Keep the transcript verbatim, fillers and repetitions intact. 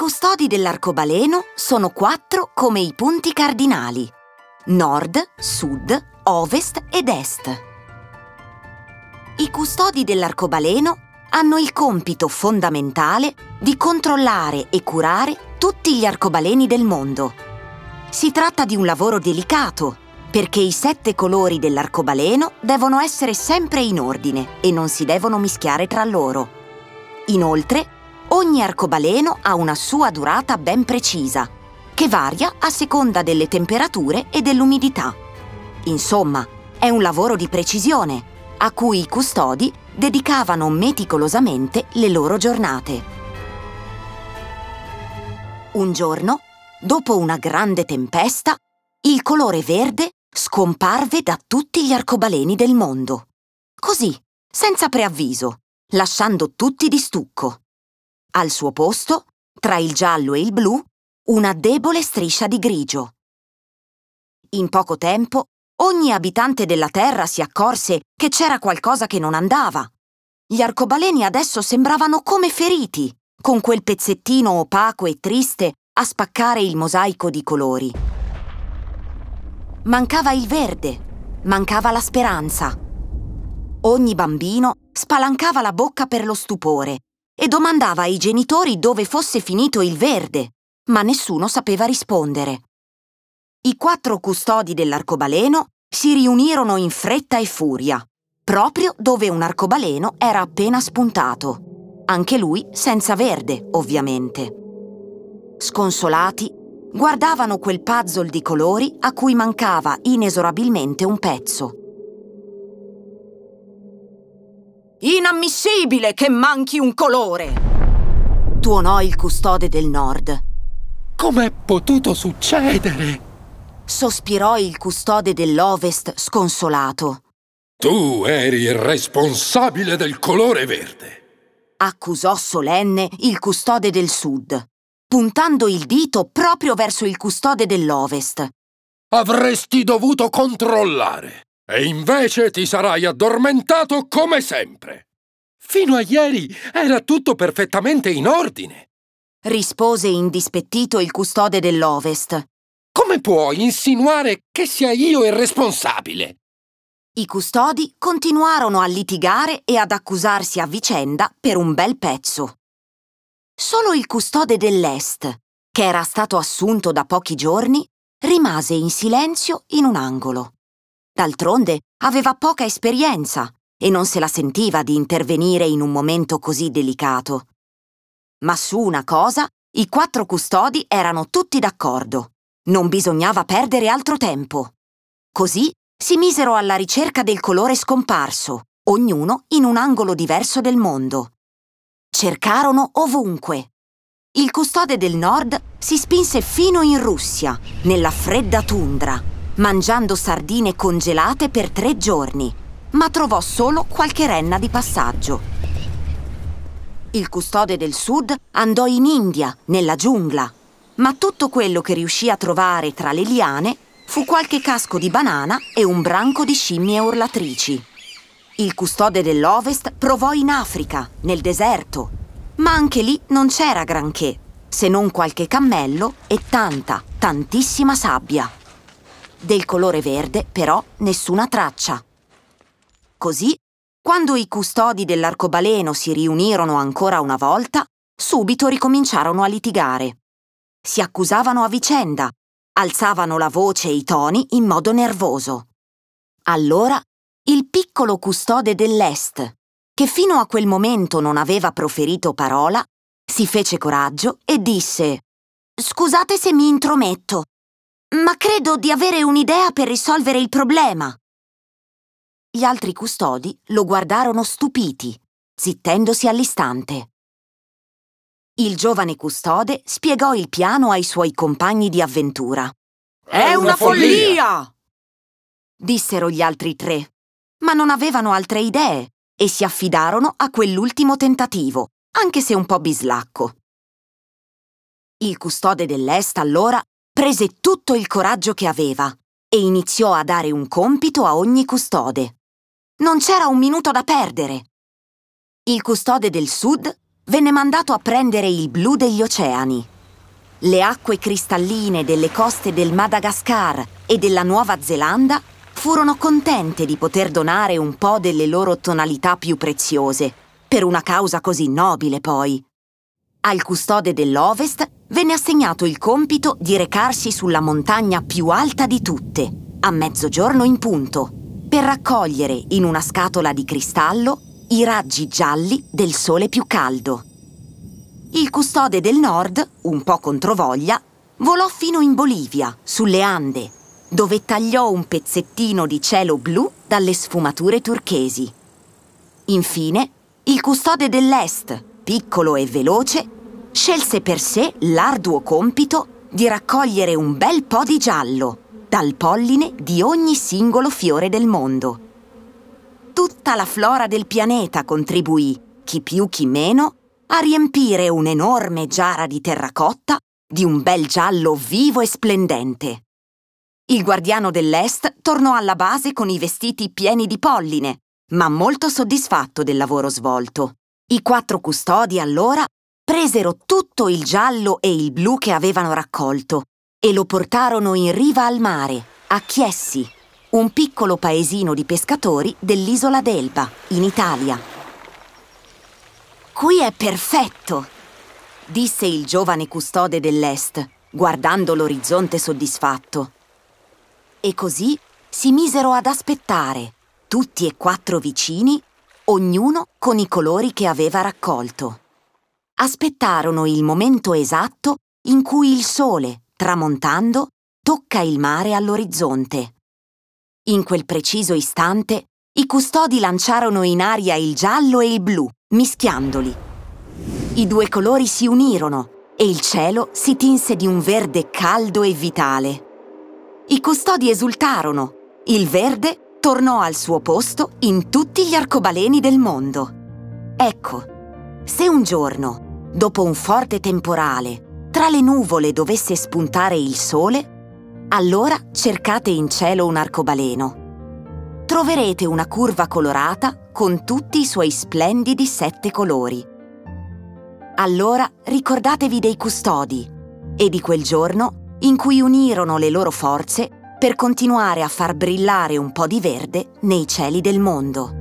custodi dell'arcobaleno sono quattro come i punti cardinali: nord, sud, ovest ed est. I custodi dell'arcobaleno hanno il compito fondamentale di controllare e curare tutti gli arcobaleni del mondo. Si tratta di un lavoro delicato, perché i sette colori dell'arcobaleno devono essere sempre in ordine e non si devono mischiare tra loro. Inoltre, ogni arcobaleno ha una sua durata ben precisa, che varia a seconda delle temperature e dell'umidità. Insomma, è un lavoro di precisione, a cui i custodi dedicavano meticolosamente le loro giornate. Un giorno, dopo una grande tempesta, il colore verde scomparve da tutti gli arcobaleni del mondo. Così, senza preavviso, lasciando tutti di stucco. Al suo posto, tra il giallo e il blu, una debole striscia di grigio. In poco tempo, ogni abitante della Terra si accorse che c'era qualcosa che non andava. Gli arcobaleni adesso sembravano come feriti, con quel pezzettino opaco e triste a spaccare il mosaico di colori. Mancava il verde, mancava la speranza. Ogni bambino spalancava la bocca per lo stupore e domandava ai genitori dove fosse finito il verde, ma nessuno sapeva rispondere. I quattro custodi dell'arcobaleno si riunirono in fretta e furia, proprio dove un arcobaleno era appena spuntato, anche lui senza verde, ovviamente. Sconsolati, guardavano quel puzzle di colori a cui mancava inesorabilmente un pezzo. «Inammissibile che manchi un colore!» tuonò il custode del nord. «Com'è potuto succedere?» sospirò il custode dell'ovest sconsolato. «Tu eri il responsabile del colore verde!» accusò solenne il custode del sud, puntando il dito proprio verso il custode dell'ovest. «Avresti dovuto controllare e invece ti sarai addormentato come sempre! Fino a ieri era tutto perfettamente in ordine!» rispose indispettito il custode dell'ovest. «Come puoi insinuare che sia io il responsabile?» I custodi continuarono a litigare e ad accusarsi a vicenda per un bel pezzo. Solo il custode dell'est, che era stato assunto da pochi giorni, rimase in silenzio in un angolo. D'altronde aveva poca esperienza e non se la sentiva di intervenire in un momento così delicato. Ma su una cosa i quattro custodi erano tutti d'accordo. Non bisognava perdere altro tempo. Così si misero alla ricerca del colore scomparso, ognuno in un angolo diverso del mondo. Cercarono ovunque. Il custode del nord si spinse fino in Russia, nella fredda tundra, mangiando sardine congelate per tre giorni, ma trovò solo qualche renna di passaggio. Il custode del sud andò in India, nella giungla, ma tutto quello che riuscì a trovare tra le liane fu qualche casco di banana e un branco di scimmie urlatrici. Il custode dell'ovest provò in Africa, nel deserto, ma anche lì non c'era granché, se non qualche cammello e tanta, tantissima sabbia. Del colore verde, però, nessuna traccia. Così, quando i custodi dell'arcobaleno si riunirono ancora una volta, subito ricominciarono a litigare. Si accusavano a vicenda, alzavano la voce e i toni in modo nervoso. Allora il piccolo custode dell'est, che fino a quel momento non aveva proferito parola, si fece coraggio e disse: «Scusate se mi intrometto, ma credo di avere un'idea per risolvere il problema». Gli altri custodi lo guardarono stupiti, zittendosi all'istante. Il giovane custode spiegò il piano ai suoi compagni di avventura. «È una follia!» dissero gli altri tre, ma non avevano altre idee e si affidarono a quell'ultimo tentativo, anche se un po' bislacco. Il custode dell'est allora prese tutto il coraggio che aveva e iniziò a dare un compito a ogni custode. Non c'era un minuto da perdere. Il custode del sud venne mandato a prendere il blu degli oceani. Le acque cristalline delle coste del Madagascar e della Nuova Zelanda furono contente di poter donare un po' delle loro tonalità più preziose, per una causa così nobile poi. Al custode dell'Ovest venne assegnato il compito di recarsi sulla montagna più alta di tutte, a mezzogiorno in punto, per raccogliere in una scatola di cristallo i raggi gialli del sole più caldo. Il custode del Nord, un po' controvoglia, volò fino in Bolivia, sulle Ande, dove tagliò un pezzettino di cielo blu dalle sfumature turchesi. Infine, il custode dell'Est, piccolo e veloce, scelse per sé l'arduo compito di raccogliere un bel po' di giallo dal polline di ogni singolo fiore del mondo. Tutta la flora del pianeta contribuì, chi più chi meno, a riempire un'enorme giara di terracotta di un bel giallo vivo e splendente. Il guardiano dell'Est tornò alla base con i vestiti pieni di polline, ma molto soddisfatto del lavoro svolto. I quattro custodi allora presero tutto il giallo e il blu che avevano raccolto e lo portarono in riva al mare, a Chiessi, un piccolo paesino di pescatori dell'isola d'Elba, in Italia. «Qui è perfetto!» disse il giovane custode dell'Est, guardando l'orizzonte soddisfatto. E così si misero ad aspettare, tutti e quattro vicini, ognuno con i colori che aveva raccolto. Aspettarono il momento esatto in cui il sole, tramontando, tocca il mare all'orizzonte. In quel preciso istante, i custodi lanciarono in aria il giallo e il blu, mischiandoli. I due colori si unirono e il cielo si tinse di un verde caldo e vitale. I custodi esultarono, il verde tornò al suo posto in tutti gli arcobaleni del mondo. Ecco, se un giorno, dopo un forte temporale, tra le nuvole dovesse spuntare il sole, allora cercate in cielo un arcobaleno. Troverete una curva colorata con tutti i suoi splendidi sette colori. Allora ricordatevi dei custodi e di quel giorno in cui unirono le loro forze per continuare a far brillare un po' di verde nei cieli del mondo.